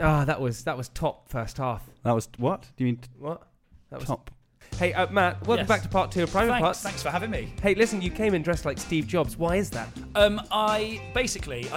Ah, that was top first half. That was what? Do you mean what? That was top. Hey, Matt, welcome back to part two of Private Parts. Thanks for having me. Hey, listen, you came in dressed like Steve Jobs. Why is that? I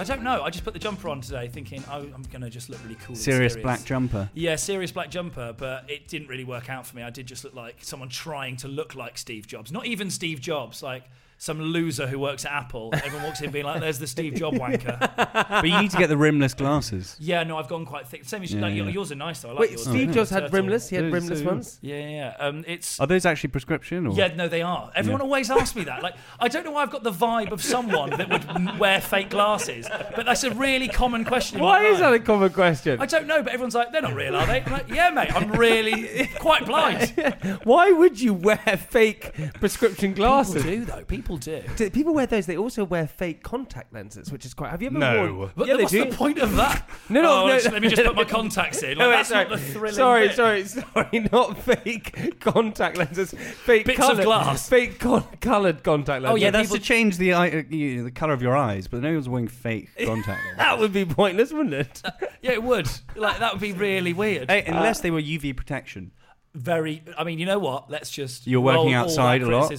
don't know. I just put the jumper on today thinking, I'm going to just look really cool. Serious black jumper. Yeah, serious black jumper, but it didn't really work out for me. I did just look like someone trying to look like Steve Jobs. Not even Steve Jobs, like some loser who works at Apple. Everyone walks in being like, there's the Steve Jobs wanker. But you need to get the rimless glasses. Yeah, no, I've gone quite thick. Same as yours are nice though. I like yours. Steve Jobs had rimless? He had rimless ones? Yeah. Are those actually prescription? Or? Yeah, no, they are. Everyone always asks me that. Like, I don't know why I've got the vibe of someone that would wear fake glasses, but that's a really common question. Why is that a common question? I don't know, but everyone's like, they're not real, are they? I'm like, yeah, mate, I'm really quite blind. Why would you wear fake prescription glasses? People do though. People do. People wear those. They also wear fake contact lenses, which is quite... Have you ever worn... But yeah, what's the point of that? No. Let me just put my contacts in. Like, that's not the thrilling bit. Sorry. Not fake contact lenses. Fake bits of glass. Fake coloured contact lenses. Oh, yeah, that's to change the colour of your eyes, but no one's wearing fake contact lenses. That would be pointless, wouldn't it? Yeah, it would. Like, that would be really weird. Hey, unless they were UV protection. You know what? Let's just... You're working outside a lot.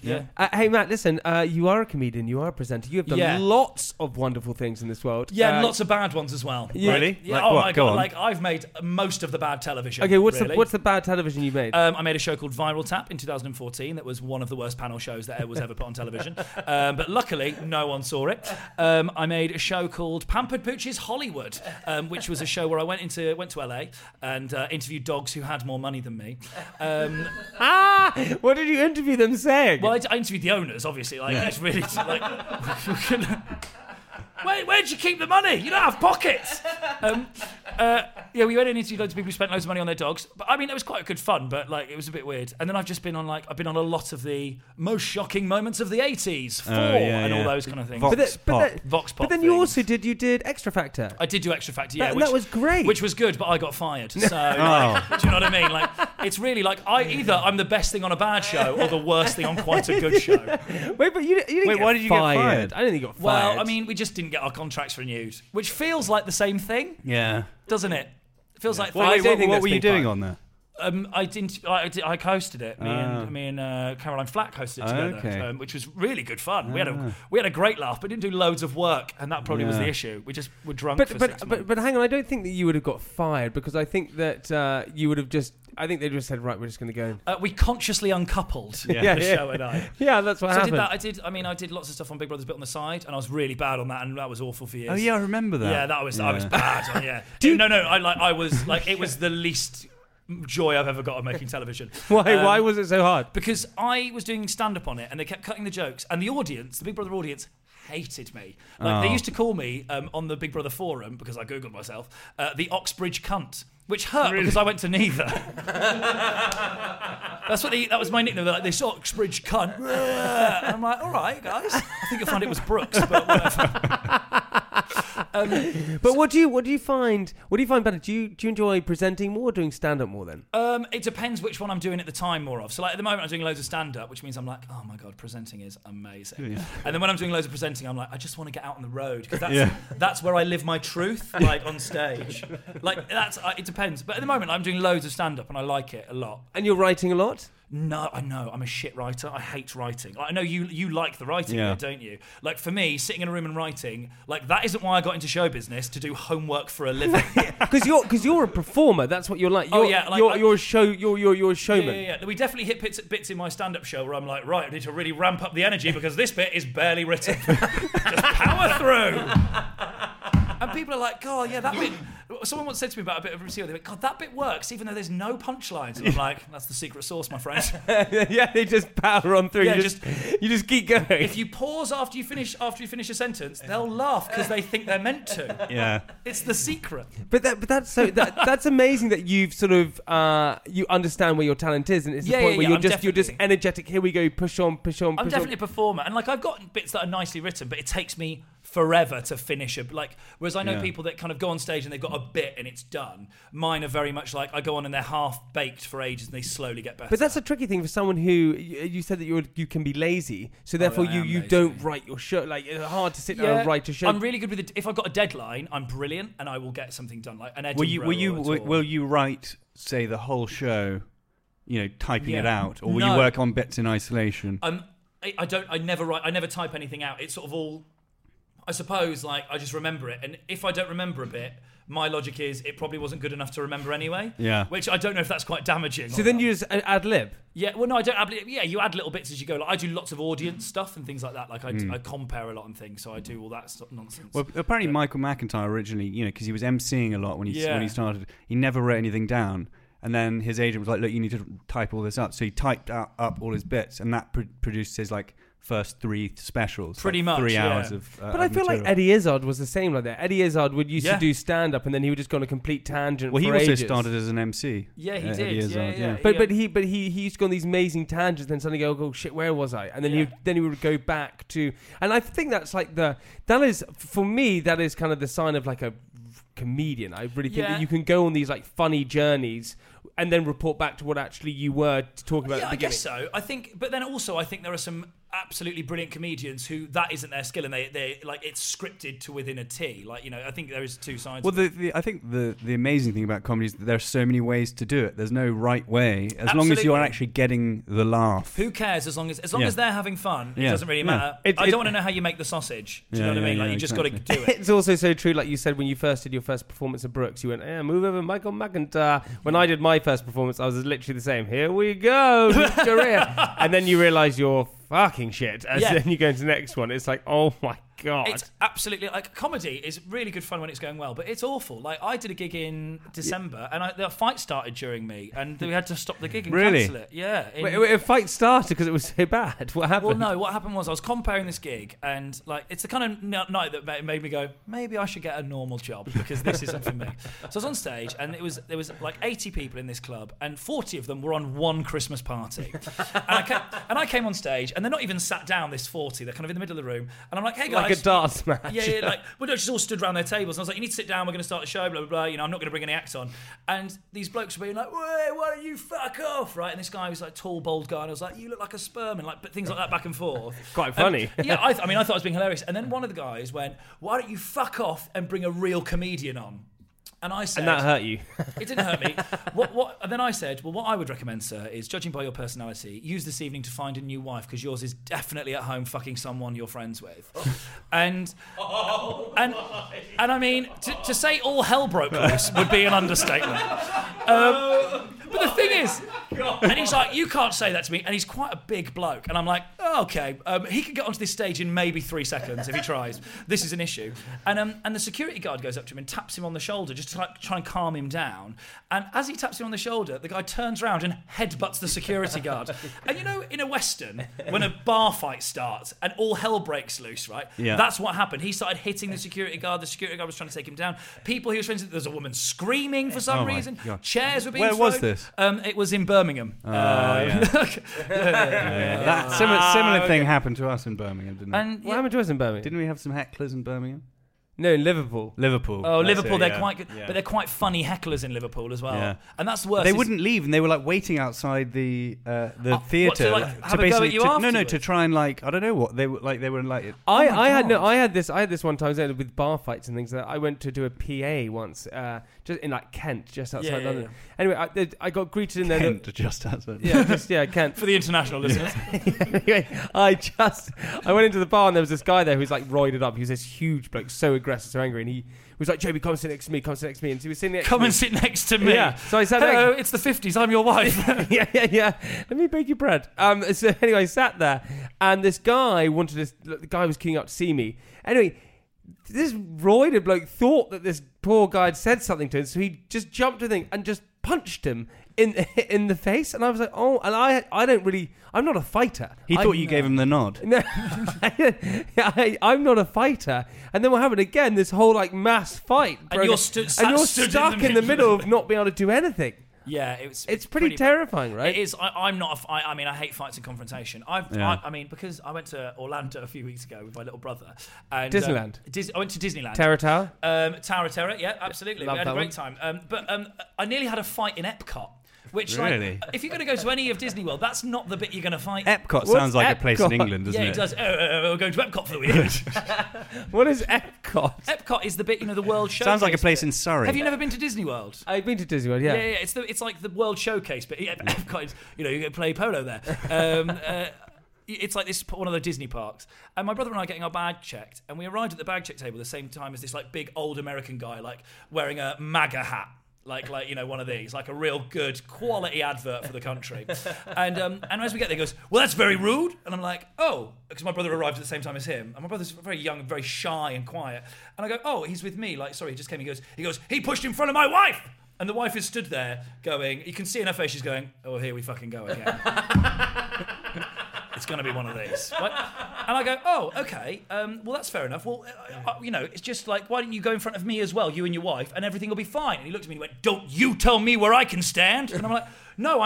Yeah. Hey, Matt, listen, you are a comedian, you are a presenter. You have done lots of wonderful things in this world. Yeah, and lots of bad ones as well. Yeah. Really? Yeah. Like, my God. Like, I've made most of the bad television. Okay, what's the bad television you made? I made a show called Viral Tap in 2014 that was one of the worst panel shows that was ever put on television. But luckily, no one saw it. I made a show called Pampered Pooches Hollywood, which was a show where I went to LA and interviewed dogs who had more money than me. What did you interview them saying? Well, I interviewed the owners, obviously. Like, it's really like, where'd you keep the money? You don't have pockets. We went and interviewed loads of people who spent loads of money on their dogs. But I mean, it was quite good fun. But like, it was a bit weird. And then I've been on a lot of the most shocking moments of the 80s, all those kind of things. Vox pop. But then you also did Extra Factor. I did do Extra Factor. Yeah, that was great. Which was good, but I got fired. So, do you know what I mean? Like, it's really like I'm the best thing on a bad show or the worst thing on quite a good show. Wait, but why did you get fired? I don't think you got fired. Well, I mean, we just didn't get our contracts renewed, which feels like the same thing. Yeah. Doesn't it? It feels like... What were you doing on there? I hosted it. Me and Caroline Flack hosted it together, which was really good fun. We had a great laugh, but didn't do loads of work, and that probably was the issue. We just were drunk for 6 months. But hang on, I don't think that you would have got fired, because I think that you would have just... I think they just said, right, we're just going to go. We consciously uncoupled the show and I. Yeah, that's what happened. I did lots of stuff on Big Brother's Bit on the Side, and I was really bad on that, and that was awful for years. Oh yeah, I remember that. Yeah, I was bad. It was the least joy I've ever got on making television. Why was it so hard? Because I was doing stand-up on it, and they kept cutting the jokes, and the audience, the Big Brother audience, hated me. Like, they used to call me on the Big Brother forum, because I googled myself, the Oxbridge cunt, which hurt because I went to neither. That was my nickname. They're like, this Oxbridge cunt. And I'm like, all right, guys. I think you'll find it was Brooks, but whatever. But what do you find better? Do you enjoy presenting more or doing stand-up more then? It depends which one I'm doing at the time more of. So like at the moment I'm doing loads of stand-up, which means I'm like, oh my God, presenting is amazing. Yeah. And then when I'm doing loads of presenting, I'm like, I just want to get out on the road, because that's where I live my truth, like on stage. Like that's it depends. But at the moment I'm doing loads of stand-up and I like it a lot. And you're writing a lot? No, I know. I'm a shit writer. I hate writing. I know you like the writing, don't you? Like, for me, sitting in a room and writing, like, that isn't why I got into show business, to do homework for a living. Because you're a performer. That's what you're like. You're a showman. Yeah. We definitely hit bits in my stand-up show where I'm like, right, I need to really ramp up the energy because this bit is barely written. Just power through. And people are like, God, that bit... someone once said to me about a bit of material, they went, God, that bit works, even though there's no punchlines. And I'm like, that's the secret sauce, my friend. Yeah, they just power on through. Yeah, you just keep going. If you pause after you finish a sentence, they'll laugh because they think they're meant to. Yeah, it's the secret. But that's amazing that you've sort of you understand where your talent is, and it's the point where you're just energetic. Here we go, push on. I'm definitely a performer, and like I've got bits that are nicely written, but it takes me forever to finish a like. Whereas I know people that kind of go on stage and they've got a bit and it's done. Mine are very much like I go on and they're half baked for ages and they slowly get better. But that's a tricky thing for someone who you said that you can be lazy, so therefore you don't write your show. Like it's hard to sit down and write a show. I'm really good with it. If I've got a deadline, I'm brilliant and I will get something done. Like an Edinburgh. Will you write say the whole show? You know, typing it out, or will you work on bits in isolation? I don't. I never write. I never type anything out. It's sort of all. I suppose, like, I just remember it. And if I don't remember a bit, my logic is it probably wasn't good enough to remember anyway. Yeah. Which I don't know if that's quite damaging. So then you just ad-lib? Yeah. Well, no, I don't ad-lib. Yeah, you add little bits as you go. Like, I do lots of audience stuff and things like that. Like, I compare a lot and things, so I do all that sort of nonsense. Well, apparently Michael McIntyre originally, you know, because he was emceeing a lot when he started, he never wrote anything down. And then his agent was like, look, you need to type all this up. So he typed up all his bits, and that produced his, like, first three specials. Pretty much, 3 hours of but I feel material. Like Eddie Izzard was the same like that. Eddie Izzard would used to do stand-up, and then he would just go on a complete tangent for ages. Well, he also started as an MC. Yeah, he did. Eddie Izzard, yeah. But he used to go on these amazing tangents, and then suddenly go, oh, shit, where was I? And then he would go back to... And I think that's like that is, for me, kind of the sign of like a comedian. I really think that you can go on these like funny journeys and then report back to what actually you were talking about at the beginning. Yeah, I guess so. I think, but then also I think there are some absolutely brilliant comedians who that isn't their skill, and they like it's scripted to within a T. Like, you know, I think there is two sides. Well, I think the amazing thing about comedy is that there are so many ways to do it. There's no right way as long as you are actually getting the laugh. Who cares? As long as they're having fun, it doesn't really matter. I don't want to know how you make the sausage. Do you know what I mean? You just got to do it. It's also so true. Like you said, when you first did your first performance at Brooks, you went, "Yeah, move over, Michael McIntyre." When I did my first performance, I was literally the same. Here we go, career. And then you realise you're fucking shit. And then you go to the next one. It's like, oh my God. It's absolutely, like, comedy is really good fun when it's going well, but it's awful. Like, I did a gig in December, and the fight started during me, and we had to stop the gig and cancel it. Yeah. Wait, a fight started because it was so bad? What happened? Well, no, what happened was I was comparing this gig, and, like, it's the kind of night that made me go, maybe I should get a normal job, because this isn't for me. So I was on stage, and there was, like, 80 people in this club, and 40 of them were on one Christmas party. And I came on stage, and they're not even sat down, this 40. They're kind of in the middle of the room, and I'm like, hey, guys. Like a dance match. Yeah, like, well, no, just all stood around their tables. And I was like, you need to sit down, we're going to start the show, blah, blah, blah. You know, I'm not going to bring any act on. And these blokes were being like, wait, why don't you fuck off, right? And this guy was like, tall, bold guy. And I was like, you look like a sperm. And like, but things like that back and forth. Quite funny. I thought it was being hilarious. And then one of the guys went, why don't you fuck off and bring a real comedian on? And I said... And that hurt you. It didn't hurt me. And then I said, well, what I would recommend, sir, is judging by your personality, use this evening to find a new wife, because yours is definitely at home fucking someone you're friends with. And I mean, to say all hell broke loose would be an understatement. But the thing is... And he's like, you can't say that to me. And he's quite a big bloke. And I'm like, oh, okay. He could get onto this stage in maybe 3 seconds if he tries. This is an issue. And the security guard goes up to him and taps him on the shoulder just to try and calm him down. And as he taps him on the shoulder, the guy turns around and headbutts the security guard. And you know, in a Western, when a bar fight starts and all hell breaks loose, right? Yeah. That's what happened. He started hitting the security guard. The security guard was trying to take him down. People he was friends with, there was a woman screaming for some reason. God. Chairs were being thrown. Where was this? It was in Birmingham. That similar thing happened to us in Birmingham, didn't it? What happened to us in Birmingham? Didn't we have some hecklers in Birmingham? No, in Liverpool. Oh, Liverpool, they're quite good. Yeah. But they're quite funny hecklers in Liverpool as well. Yeah. And that's worse. They wouldn't leave, and they were like waiting outside the theatre to basically to try and like I don't know what they were like. I had this one time with bar fights and things like that. I went to do a PA once just in like Kent, just outside London. Yeah. Anyway, I got greeted in there. Kent, just outside. Yeah, Kent. For the international listeners. Anyway, I went into the bar and there was this guy there who's like roided up. He was this huge bloke, so aggressive. So angry, and he was like, "Jamie, come sit next to me." And so he was sitting next. Come and sit next to me. Yeah. So I sat. Hello, it's the '50s. I'm your wife. Yeah. Let me bake you bread. So anyway, I sat there, and this guy was queuing up to see me. Anyway, this roided bloke thought that this poor guy had said something to him, so he just jumped to the thing and just punched him in the face. And I was like, oh, and I don't really, I'm not a fighter. He thought you gave him the nod. No, I'm not a fighter. And then what happened again, this whole like mass fight. And you're stuck in the middle of not being able to do anything. Yeah, it's pretty terrifying, right? It is. I mean, I hate fights and confrontation. Because I went to Orlando a few weeks ago with my little brother. And, Disneyland. I went to Disneyland. Terror Tower. Tower of Terror. Yeah, absolutely. Love we had a great time. I nearly had a fight in Epcot. Which, really? Like, if you're going to go to any of Disney World, that's not the bit you're going to fight. Epcot sounds like a place in England, doesn't it? Yeah, it does. We're going to Epcot for the weekend. What is Epcot? Epcot is the bit, the World Showcase. Sounds like a place in Surrey. Have you never been to Disney World? I've been to Disney World, yeah. Yeah, it's like the World Showcase, but Epcot is, you can play polo there. It's like this one of the Disney parks. And my brother and I are getting our bag checked, and we arrived at the bag check table the same time as this like big old American guy like wearing a MAGA hat. Like one of these, like a real good quality advert for the country. And as we get there, he goes, well, that's very rude. And I'm like, oh, because my brother arrived at the same time as him. And my brother's very young, very shy and quiet. And I go, oh, he's with me. Like, sorry, he just came. He goes, he pushed in front of my wife. And the wife is stood there going, you can see in her face, she's going, oh, here we fucking go again. It's going to be one of these. Right? And I go, oh, okay. Well, that's fair enough. Well, it's just like, why don't you go in front of me as well, you and your wife, and everything will be fine. And he looked at me and he went, don't you tell me where I can stand. And I'm like, no,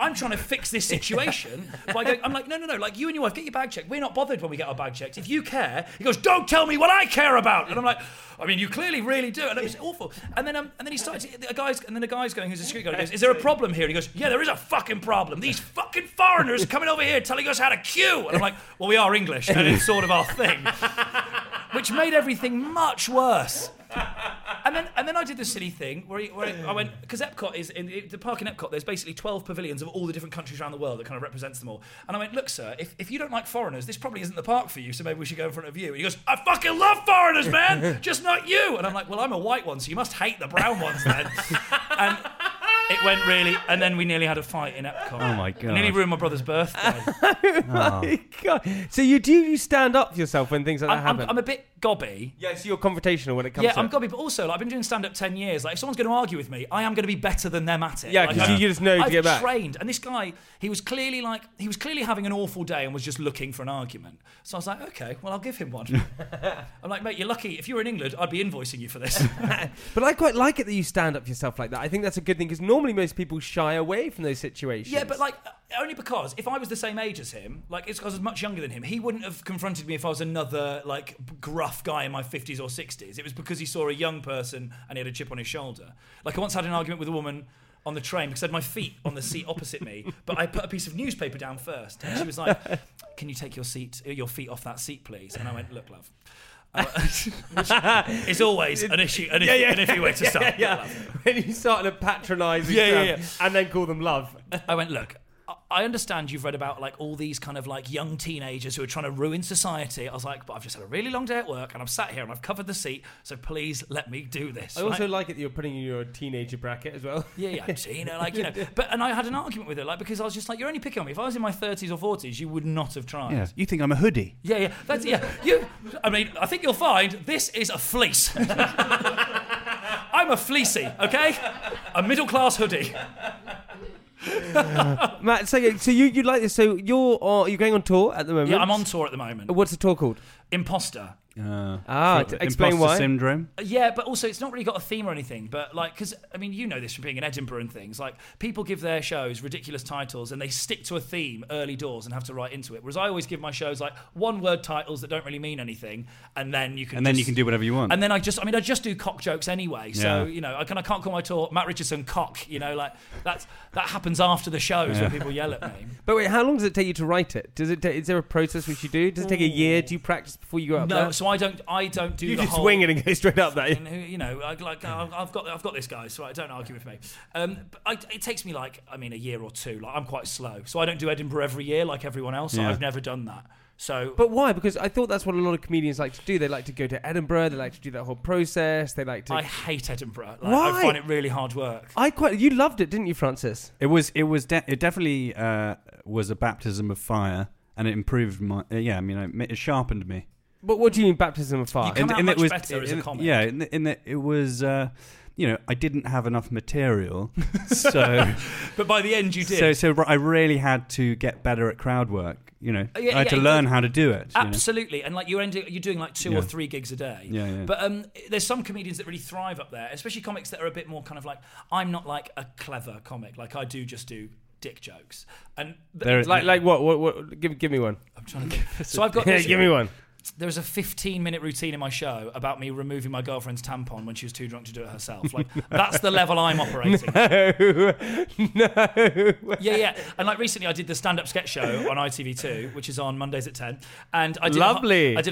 I'm trying to fix this situation by going, I'm like, no, like you and your wife, get your bag checked. We're not bothered when we get our bag checked. If you care, he goes, don't tell me what I care about. And I'm like, I mean, you clearly really do. And it was awful. And then he started, a guy's going, who's a security guard, he goes, is there a problem here? And he goes, yeah, there is a fucking problem. These fucking foreigners are coming over here telling us how to queue. And I'm like, well, we are English and it's sort of our thing. Which made everything much worse. And then I did the silly thing where I went, because Epcot is in the park in Epcot. There's basically 12 pavilions of all the different countries around the world that kind of represents them all. And I went, look, sir, if you don't like foreigners, this probably isn't the park for you. So maybe we should go in front of you. And he goes, I fucking love foreigners, man, just not you. And I'm like, well, I'm a white one, so you must hate the brown ones then. And it went really, and then we nearly had a fight in Epcot. Oh my god! I nearly ruined my brother's birthday. Oh my god! So you stand up for yourself when things like that happen. I'm a bit gobby. Yeah, so you're confrontational when it comes. Yeah, I'm gobby, but also like, I've been doing stand up 10 years. Like if someone's going to argue with me, I am going to be better than them at it. Yeah, because you just know to get back. I've trained, and this guy, he was clearly having an awful day and was just looking for an argument. So I was like, okay, well I'll give him one. I'm like, mate, you're lucky. If you were in England, I'd be invoicing you for this. But I quite like it that you stand up for yourself like that. I think that's a good thing because normally most people shy away from those situations. Yeah, but like only because if I was the same age as him, like it's because I was much younger than him, he wouldn't have confronted me if I was another like gruff guy in my 50s or 60s. It was because he saw a young person and he had a chip on his shoulder. Like I once had an argument with a woman on the train because I had my feet on the seat opposite me, but I put a piece of newspaper down first. And she was like, can you take your feet off that seat, please? And I went, look, love. It's always an issue, an iffy way to start. Yeah. When you start to patronise and then call them love. I went, look, I understand you've read about like all these kind of like young teenagers who are trying to ruin society. I was like, but I've just had a really long day at work and I'm sat here and I've covered the seat, so please let me do this. I also like it that you're putting in your teenager bracket as well. Yeah, Tina, But and I had an argument with her, like because I was just like, you're only picking on me. If I was in my 30s or 40s, you would not have tried. Yeah, you think I'm a hoodie? Yeah. That's You. I mean, I think you'll find this is a fleece. I'm a fleecy, okay? A middle class hoodie. Matt, so you like this? So you're going on tour at the moment? Yeah, I'm on tour at the moment. What's the tour called? Imposter. Explain Imposter why. Syndrome. Yeah, but also it's not really got a theme or anything. But like, because I mean, you know this from being in Edinburgh and things. Like, people give their shows ridiculous titles and they stick to a theme early doors and have to write into it. Whereas I always give my shows like one-word titles that don't really mean anything, and then you can. And then you can do whatever you want. And then I just do cock jokes anyway. So I can't call my tour Matt Richardson cock. Like that happens after the shows when people yell at me. But wait, how long does it take you to write it? Is there a process which you do? Does it take a year? Do you practice before you go up there? No, so I don't do. You the just whole wing it and go straight up there. I've got this guy, so don't argue with me. It takes me a year or two. Like I'm quite slow, so I don't do Edinburgh every year like everyone else. Yeah. I've never done that. So, but why? Because I thought that's what a lot of comedians like to do. They like to go to Edinburgh. They like to do that whole process. They like to. I hate Edinburgh. Why? I find it really hard work. You loved it, didn't you, Francis? It definitely was a baptism of fire, and it improved my. It sharpened me. But what do you mean baptism of fire? You come out much better as a comic. Yeah, in that it was... you know, I didn't have enough material, so... But by the end, you did. So I really had to get better at crowd work, you know. Yeah, I had to learn how to do it. Absolutely. You know? And, like, you're doing, like, two or three gigs a day. Yeah, yeah. But there's some comedians that really thrive up there, especially comics that are a bit more kind of like... I'm not, like, a clever comic. Like, I do dick jokes. And like what? Give me one. I'm trying to think. So I've got this... Give me one. There was a 15-minute routine in my show about me removing my girlfriend's tampon when she was too drunk to do it herself. Like, that's the level I'm operating. No. Yeah, yeah. And, like, recently I did the stand-up sketch show on ITV2, which is on Mondays at 10. And I did a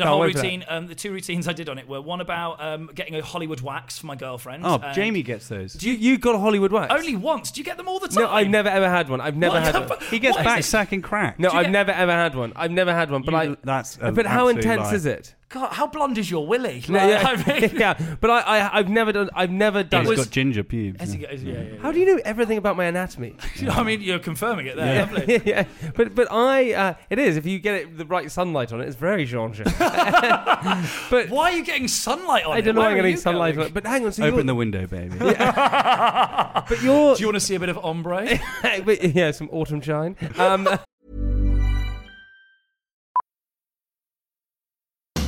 whole routine. The two routines I did on it were one about getting a Hollywood wax for my girlfriend. Oh, Jamie gets those. You got a Hollywood wax? Only once. Do you get them all the time? No, I've never, ever had one. I've never had one. He gets back sack and crack. No, never, ever had one. I've never had one. But but how intense is it? God, how blonde is your willy? Like, no, yeah. I mean, yeah, but I've never done. He's got ginger pubes. Yeah. How do you know everything about my anatomy? Yeah. I mean, you're confirming it there, lovely. Yeah. But I, it is. If you get it the right sunlight on it, it's very ginger. But why are you getting sunlight on it? I don't know. I'm getting sunlight on it. But hang on, so open the window, baby. Yeah. But do you want to see a bit of ombre? Yeah, some autumn shine.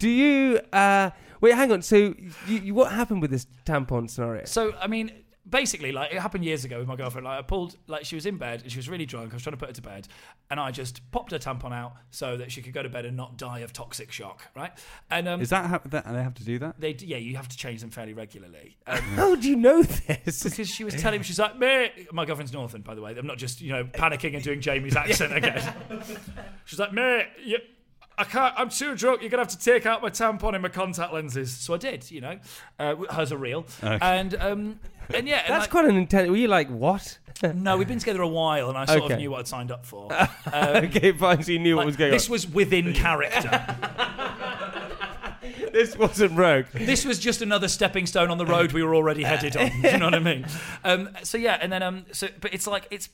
Do you wait, hang on, so you what happened with this tampon scenario? So I mean, basically, like, it happened years ago with my girlfriend. Like, I pulled, like, she was in bed and she was really drunk. I was trying to put her to bed and I just popped her tampon out so that she could go to bed and not die of toxic shock, right? And is that how they have to do that? Yeah, you have to change them fairly regularly. How do you know this? Because she was telling me, she's like, meh. My girlfriend's Northern, by the way. I'm not just, you know, panicking and doing Jamie's accent again. She's like, meh, yep. I can't, I'm too drunk, you're going to have to take out my tampon and my contact lenses. So I did, you know. Hers are real. Okay. And yeah. That's quite an intense, were you like, what? No, we've been together a while and I sort of knew what I'd signed up for. Okay, fine, so you knew, like, what was going on. This was within character. This wasn't rogue. This was just another stepping stone on the road we were already headed on. You know what I mean? So yeah, and then but it's like it's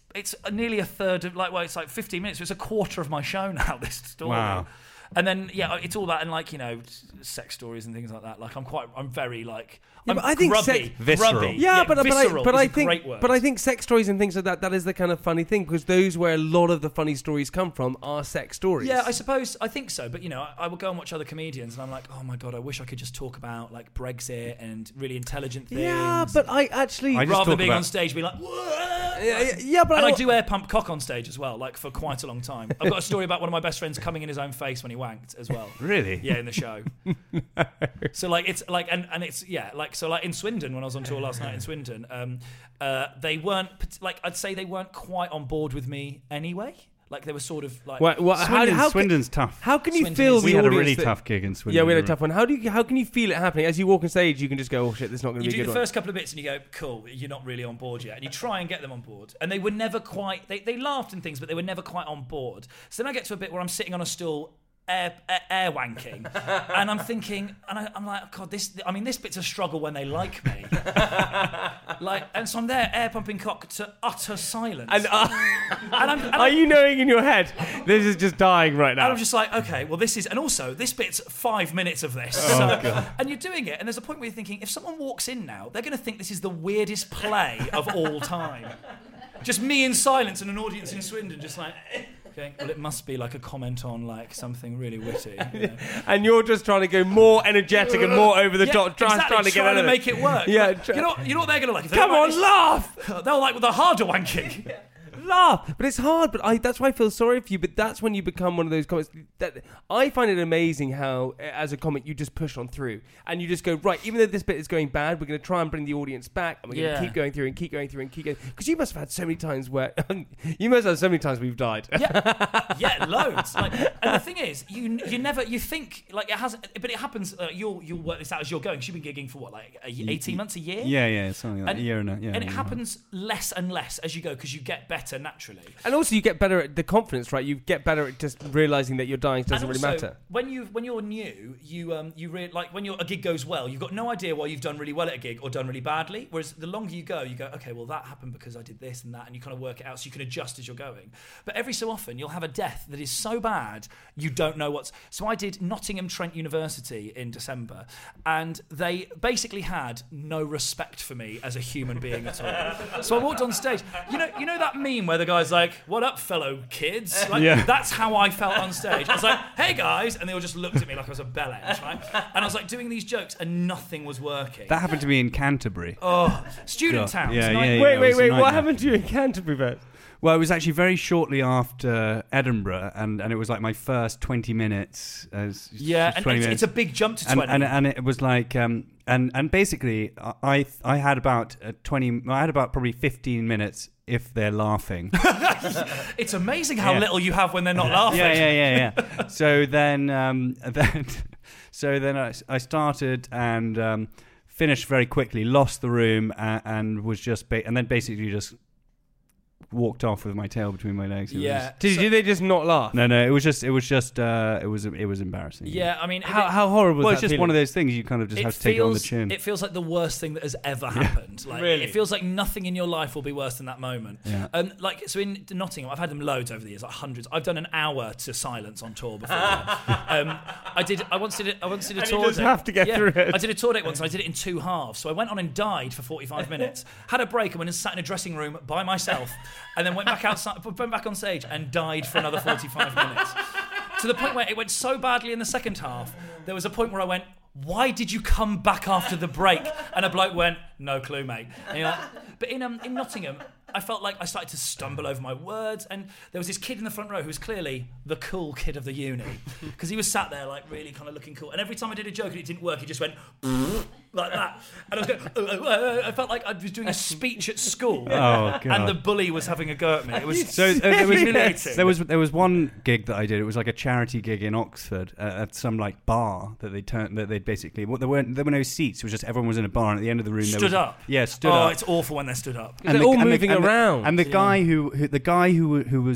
nearly a third of, like, well, it's like 15 minutes. So it's a quarter of my show now. This story. Wow. And then, yeah, it's all that, and, like, you know, sex stories and things like that. Like, I'm very, like, I'm grubby. Visceral. Yeah, but I think, but I think sex stories and things like that, that is the kind of funny thing, because those where a lot of the funny stories come from are sex stories. Yeah, I suppose, I think so. But, you know, I will go and watch other comedians and I'm like, oh my God, I wish I could just talk about, like, Brexit and really intelligent things. Yeah, but I actually... rather than being on stage, be like, yeah, but... And I do air pump cock on stage as well, like, for quite a long time. I've got a story about one of my best friends coming in his own face when he wanked as well. Really? Yeah, in the show. No. So, like, it's like, and it's, yeah, like, so, like, in Swindon, when I was on tour last night in Swindon, they weren't, like, I'd say they weren't quite on board with me anyway. Like, they were sort of like... Well, Swindon's tough. How can you feel the audience? We had a really tough gig in Swindon. Yeah, we had a tough one. How can you feel it happening? As you walk on stage, you can just go, oh shit, this is not going to be a good one. You do the first couple of bits and you go, cool, you're not really on board yet. And you try and get them on board. And they were never quite... They laughed and things, but they were never quite on board. So then I get to a bit where I'm sitting on a stool... Air wanking, and I'm thinking, and I'm like, oh God, this. I mean, this bit's a struggle when they like me, like, and so I'm there air pumping cock to utter silence. And are you knowing in your head, this is just dying right now? And I'm just like, okay, well, this is, and also this bit's 5 minutes of this. Oh, so, God. And you're doing it, and there's a point where you're thinking, if someone walks in now, they're going to think this is the weirdest play of all time. Just me in silence and an audience in Swindon, just like. Well, it must be like a comment on, like, something really witty. You know? And you're just trying to go more energetic and more over the top, trying to make it work. Yeah, like, you know what they're going to like? Come on, laugh! They'll like the harder wanking. Yeah. laugh. But it's hard. But that's why I feel sorry for you. But that's when you become one of those comics. That I find it amazing how, as a comic, you just push on through. And you just go, right, even though this bit is going bad, we're going to try and bring the audience back. And we're going to keep going through and keep going through and keep going. Because you must have had so many times where... you must have had so many times we've died. Yeah, yeah, loads. Like, and the thing is, you never... You think, like, it hasn't... But it happens... you'll work this out as you're going. She's been gigging for, what, like 18 months, a year? Yeah, something like that. A year and a... Yeah, and it happens less and less as you go because you get better naturally. And also you get better at the confidence, right? You get better at just realising that you're dying doesn't really matter. When you're new, you really, like when a gig goes well, you've got no idea why you've done really well at a gig or done really badly. Whereas the longer you go, okay, well that happened because I did this and that, and you kind of work it out so you can adjust as you're going. But every so often you'll have a death that is so bad you don't know what's... So I did Nottingham Trent University in December, and they basically had no respect for me as a human being at all. So I walked on stage. You know that meme where the guy's like, "What up, fellow kids?" Like, that's how I felt on stage. I was like, "Hey guys," and they all just looked at me like I was a bellend, right? And I was like doing these jokes, and nothing was working. That happened to me in Canterbury. Oh, student town. Yeah. Wait. What happened to you in Canterbury, Bert? Well, it was actually very shortly after Edinburgh, and it was like my first 20 minutes. It's a big jump to 20. And it was like, and basically, I had about probably 15 minutes if they're laughing. It's amazing how little you have when they're not laughing. Yeah. So then I started and finished very quickly, lost the room, and was just and then basically just walked off with my tail between my legs. Did they just not laugh? No. It was embarrassing. Yeah. I mean, how horrible. Well, it's just one of those things you kind of just have to take on the chin. It feels like the worst thing that has ever happened. Like, really, it feels like nothing in your life will be worse than that moment. Yeah. So in Nottingham, I've had them loads over the years, like hundreds. I've done an hour to silence on tour before. I once did a tour. You just have to get through it. I did a tour date once, and I did it in two halves. So I went on and died for 45 minutes, had a break, and went and sat in a dressing room by myself. And then went back outside, went back on stage, and died for another 45 minutes. To the point where it went so badly in the second half, there was a point where I went, "Why did you come back after the break?" And a bloke went, "No clue, mate." And you're like, but in Nottingham, I felt like I started to stumble over my words, and there was this kid in the front row who was clearly the cool kid of the uni, because he was sat there like really kind of looking cool, and every time I did a joke and it didn't work, he just went like that, and I was going I felt like I was doing a speech at school. Oh, God. And the bully was having a go at me. It was so there was one gig that I did. It was like a charity gig in Oxford at some like bar there were no seats. It was just everyone was in a bar, and at the end of the room stood up. It's awful when they're stood up because they're all moving around. And the guy who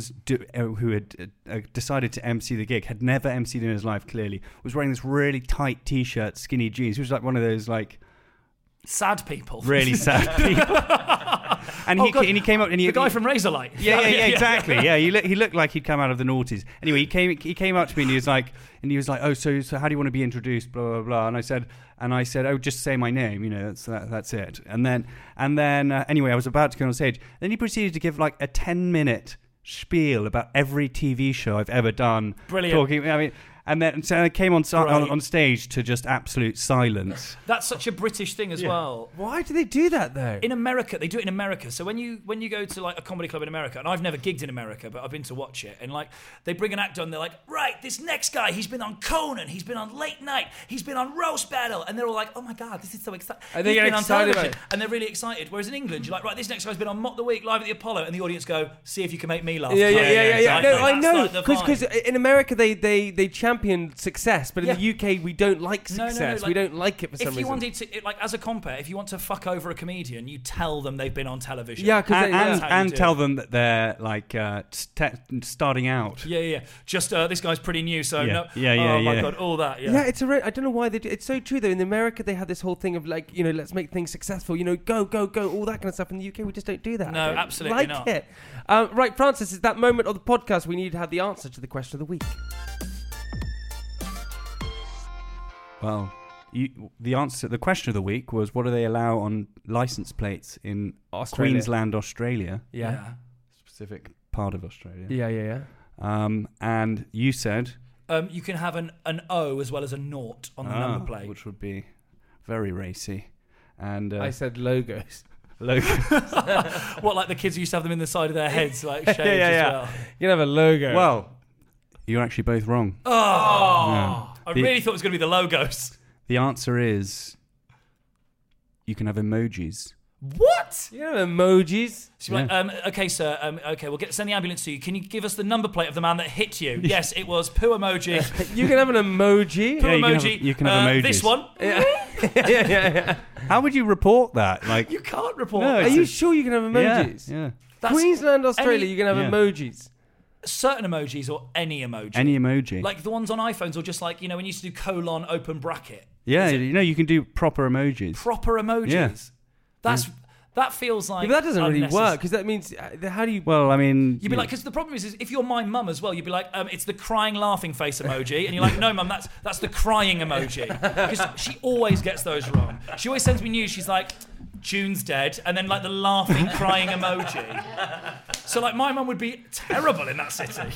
had decided to MC the gig, had never MC'd in his life clearly, was wearing this really tight t-shirt, skinny jeans. He was like one of those like sad people, really sad people. And he came up, and the guy from Razorlight. Yeah, exactly. Yeah, he looked like he'd come out of the noughties. Anyway, he came up to me, and he was like, "Oh, so how do you want to be introduced?" Blah blah blah. And I said, "Oh, just say my name. You know, that's it." And then anyway, I was about to go on stage. Then he proceeded to give like a 10-minute spiel about every TV show I've ever done. Brilliant. And so I came on stage to just absolute silence. That's such a British thing as well. Why do they do that though? In America, they do it in America. So when you go to like a comedy club in America, and I've never gigged in America, but I've been to watch it, and like they bring an act on, they're like, "Right, this next guy, he's been on Conan, he's been on Late Night, he's been on Roast Battle," and they're all like, "Oh my God, this is so exciting." And they get excited about it. And they're really excited. Whereas in England, you're like, "Right, this next guy's been on Mock the Week, Live at the Apollo," and the audience go, "See if you can make me laugh." Yeah. No, I know. Because in America they champion success, but in the UK we don't like success. Like, we don't like it for some reason. If you wanted to, like as a compere, if you want to fuck over a comedian, you tell them they've been on television. Yeah, and tell them that they're like starting out. Yeah. Just this guy's pretty new, so no. Oh my God, all that. Yeah, it's I don't know why they do. It's so true though. In America, they had this whole thing of like, you know, let's make things successful. You know, go, all that kind of stuff. In the UK, we just don't do that. No, absolutely like not. It. Right, Francis, it's that moment of the podcast we need to have the answer to the question of the week. Well, the question of the week was, what do they allow on license plates in Australia? Queensland, Australia? Yeah. Specific part of Australia. Yeah. And you said? You can have an O as well as a naught on the number plate. Which would be very racy. And I said logos. Logos. What, like the kids who used to have them in the side of their heads, like shaved as well? You'd have a logo. Well, you're actually both wrong. Oh, yeah. I really thought it was going to be the logos. The answer is you can have emojis. What? You have emojis? So you're like, okay, sir. Okay, we'll send the ambulance to you. Can you give us the number plate of the man that hit you? Yes, it was poo emoji. You can have an emoji. Poo emoji. You can have emojis. This one. Yeah. How would you report that? Like, you can't report. No, are you sure you can have emojis? Yeah. Queensland, Australia. You can have emojis. Certain emojis or any emoji. Any emoji. Like the ones on iPhones, or just like, you know, when you used to do colon open bracket. Yeah, you know, you can do proper emojis. Proper emojis. Yeah. That feels like... Yeah, but that doesn't really work, because that means... How do you... Well, I mean... You'd be like... Because the problem is if you're my mum as well, you'd be like, it's the crying laughing face emoji. And you're like, no, mum, that's the crying emoji. Because she always gets those wrong. She always sends me news. She's like... June's dead, and then like the laughing, crying emoji. So like my mum would be terrible in that city.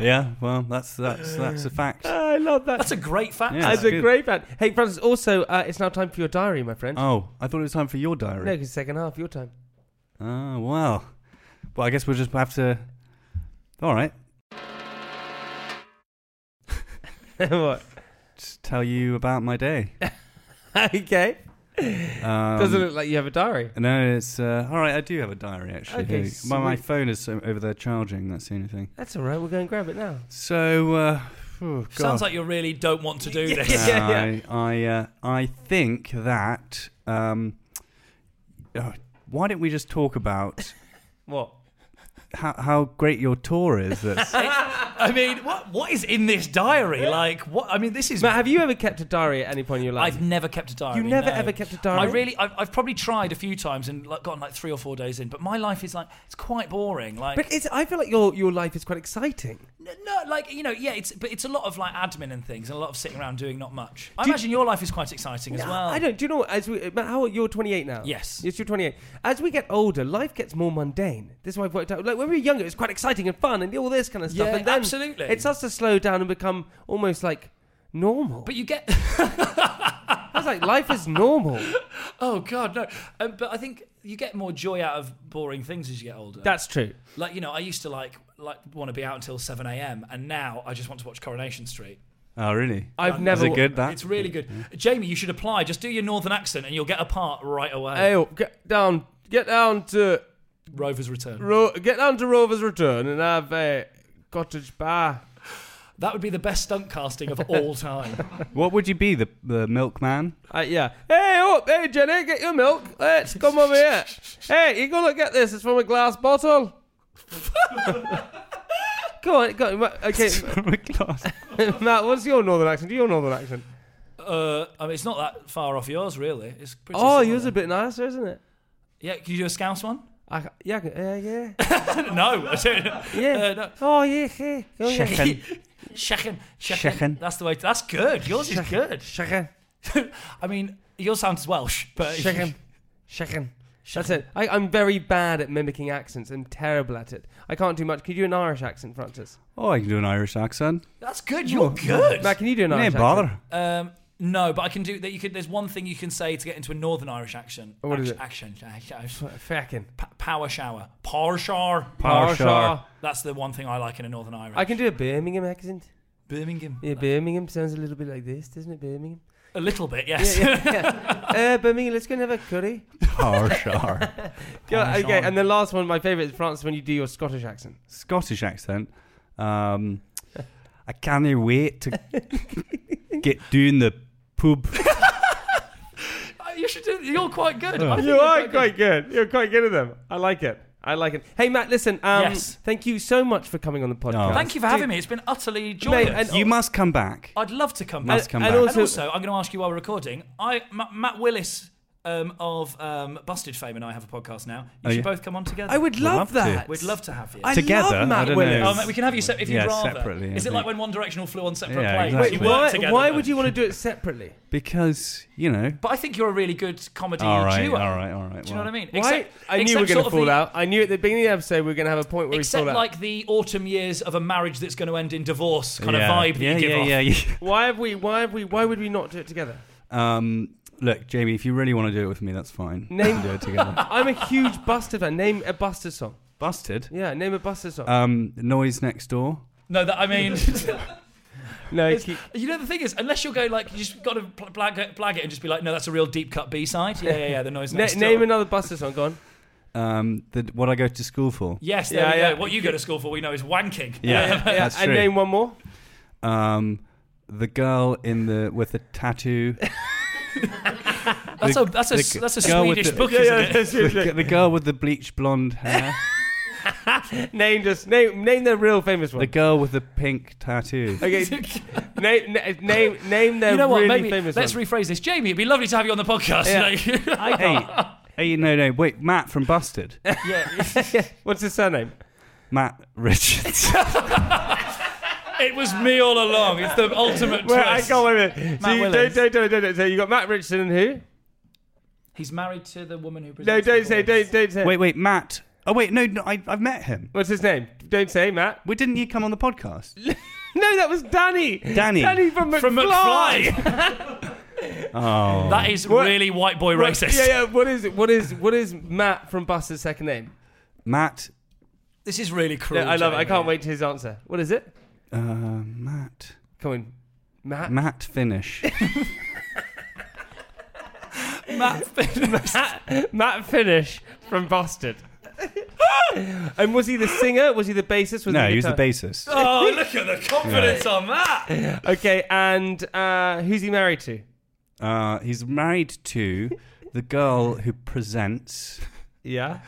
Yeah, well, that's a fact. I love that. That's a great fact. Yeah, that's a great fact. Hey, Francis. Also, it's now time for your diary, my friend. Oh, I thought it was time for your diary. No, because second half, your time. Oh wow. Well, I guess we'll just have to. All right. What? Just tell you about my day. Okay. Doesn't look like you have a diary. No, it's alright, I do have a diary actually. Okay, my phone is over there charging, that's the only thing. That's alright, we'll go and grab it now. So God. Sounds like you really don't want to do this. I think that why don't we just talk about what? How great your tour is. That's... I mean, what is in this diary? Like, what? I mean, this is... Matt, have you ever kept a diary at any point in your life? I've never kept a diary. You never ever kept a diary? I've probably tried a few times and like, gotten like 3 or 4 days in, but my life is like, it's quite boring. Like, but I feel like your life is quite exciting. No, like, you know, yeah, it's a lot of like admin and things, and a lot of sitting around doing not much. I imagine your life is quite exciting as well. I don't. Do you know, Matt, how old, you're 28 now? Yes. Yes, you're 28. As we get older, life gets more mundane. This is why I've worked out. Like, when we were younger, it was quite exciting and fun and all this kind of stuff. Yeah, and then absolutely. It starts to slow down and become almost like normal. But you get... I was like, life is normal. Oh, God, no. But I think you get more joy out of boring things as you get older. That's true. Like, you know, I used to like want to be out until 7 a.m. and now I just want to watch Coronation Street. Oh, really? Is it good, that? It's really good. Mm-hmm. Jamie, you should apply. Just do your northern accent and you'll get a part right away. Hey, get down to... Rover's Return. Get down to Rover's Return and have a cottage pie. That would be the best stunt casting of all time. What would you be, the milkman? Hey, up, hey, Jenny, get your milk. Let's come over here. Hey, you gonna get this? It's from a glass bottle. Go on. Okay, it's from a glass. Matt, what's your northern accent? Do your northern accent? I mean, it's not that far off yours, really. It's pretty. Oh, yours is a bit nicer, isn't it? Yeah, can you do a Scouse one? No, I don't. No. Oh, yeah. Shaken. That's the way. That's good. Yours is good. Shaken. I mean, yours sounds Welsh, but shaken. That's it. I'm very bad at mimicking accents. I'm terrible at it. I can't do much. Could you do an Irish accent, Francis? Oh, I can do an Irish accent. That's good. You're good. Matt, can you do an Irish accent? No bother. No, but I can do that. You could. There's one thing you can say to get into a Northern Irish accent. What is it? Action. Fucking. Power shower. Power shower. That's the one thing I like in a Northern Irish. I can do a Birmingham accent. Birmingham. Yeah, Birmingham sounds a little bit like this, doesn't it? Birmingham. A little bit, yes. Birmingham, let's go and have a curry. Power shower. Okay, and the last one, my favourite, is France. When you do your Scottish accent. I can't wait to get doing the. You should do. You're quite good. You're quite good. You're quite good at them. I like it. Hey, Matt, listen. Thank you so much for coming on the podcast. Oh. Thank you for having me. It's been utterly joyous. Mate, you must come back. I'd love to come back. And also, I'm going to ask you while we're recording. Matt Willis of Busted fame and I have a podcast now. You should both come on together. I would love that. We'd love to have you. Together? Matt Willis. Oh, mate, we can have you if you'd rather. Separately. Is it like when One Direction all flew on separate planes? Exactly. Why would you want to do it separately? Because, you know... But I think you're a really good comedy duo. All right. Do you know what I mean? I knew we were going to fall out. I knew at the beginning of the episode we were going to have a point where we fall out. Except like the autumn years of a marriage that's going to end in divorce kind of vibe that you give off. Why would we not do it together? Look, Jamie, if you really want to do it with me, that's fine. Name do it together. I'm a huge Busted fan. Name a Busted song. Busted? Yeah, name a Busted song. Noise Next Door. No, that I mean... No, you know the thing is, unless you'll go like, you just got to blag it and just be like, no, that's a real deep cut B side. Yeah, the Noise Next Door. Name another Busted song. Go on. What I go to school for. Yes, there we go. What you go to school for, we know, is wanking. Yeah, that's true. And name one more. The girl with the tattoo. that's a Swedish book. The girl with the bleached blonde hair. Name the real famous one. The girl with the pink tattoo. Okay. name the really famous one. Let's rephrase this. Jamie, it'd be lovely to have you on the podcast. Yeah. I can't. Hey, no, wait, Matt from Busted. Yeah. What's his surname? Matt Richards. It was me all along. It's the ultimate twist. Wait a minute. Matt Willis. Don't. So you got Matt Richardson and who? He's married to the woman who presents. No, don't say. Wait, Matt. Oh, wait, no, I've met him. What's his name? Don't say, Matt. Well, didn't you come on the podcast? No, that was Danny. Danny from McFly. Oh. That is really white boy racist. Yeah. What is Matt from Buster's second name? Matt. This is really cruel. I love it. I can't wait to his answer. What is it? Matt. Come on. Matt Finish. Matt Finish from Busted. And was he the singer? Was he the bassist? No, he was the bassist. Oh, look at the confidence on that. Okay, and who's he married to? He's married to the girl who presents. Yeah.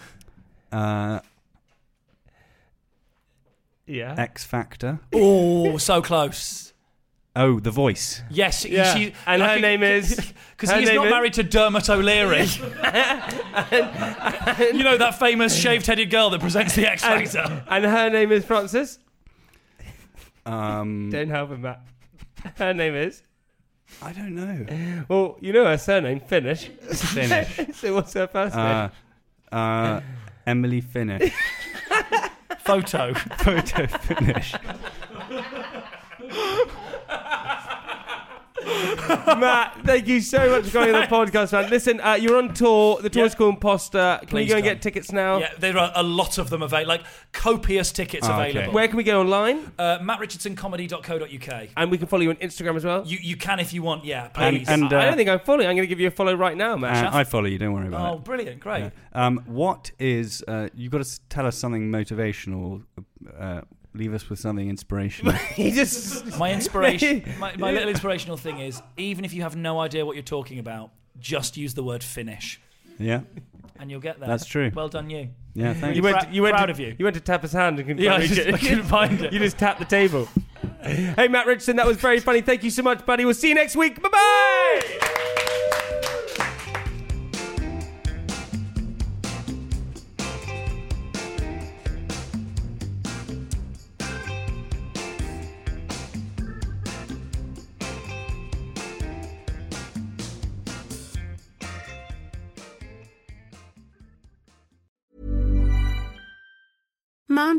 Yeah. X Factor. Oh, so close. Oh, The Voice. Yes. Yeah. Her name is... Because he's not married to Dermot O'Leary. and you know, that famous shaved-headed girl that presents the X Factor. And her name is Frances. Don't help him, Matt. Her name is... I don't know. Well, you know her surname, Finnish. Finnish. So what's her first name? Emily Finnish. Photo Finnish. Matt, thank you so much for coming on the podcast, man. Listen, you're on tour. The tour's called Imposter. Can you go and get tickets now? Yeah, there are a lot of them available, like copious tickets available. Okay. Where can we go online? MattRichardsoncomedy.co.uk. And we can follow you on Instagram as well? You can if you want, yeah, please. And I don't think I'm following. I'm going to give you a follow right now, Matt. I follow you, don't worry about it. Oh, brilliant, great. Yeah. What is, you've got to tell us something motivational, leave us with something inspirational. My little inspirational thing is, even if you have no idea what you're talking about, just use the word Finnish. Yeah. And you'll get there. That's true. Well done, you. Yeah, thanks. You went to, proud of you. You went to tap his hand and couldn't find it. You just tapped the table. Hey, Matt Richardson, that was very funny. Thank you so much, buddy. We'll see you next week. Bye-bye. Mom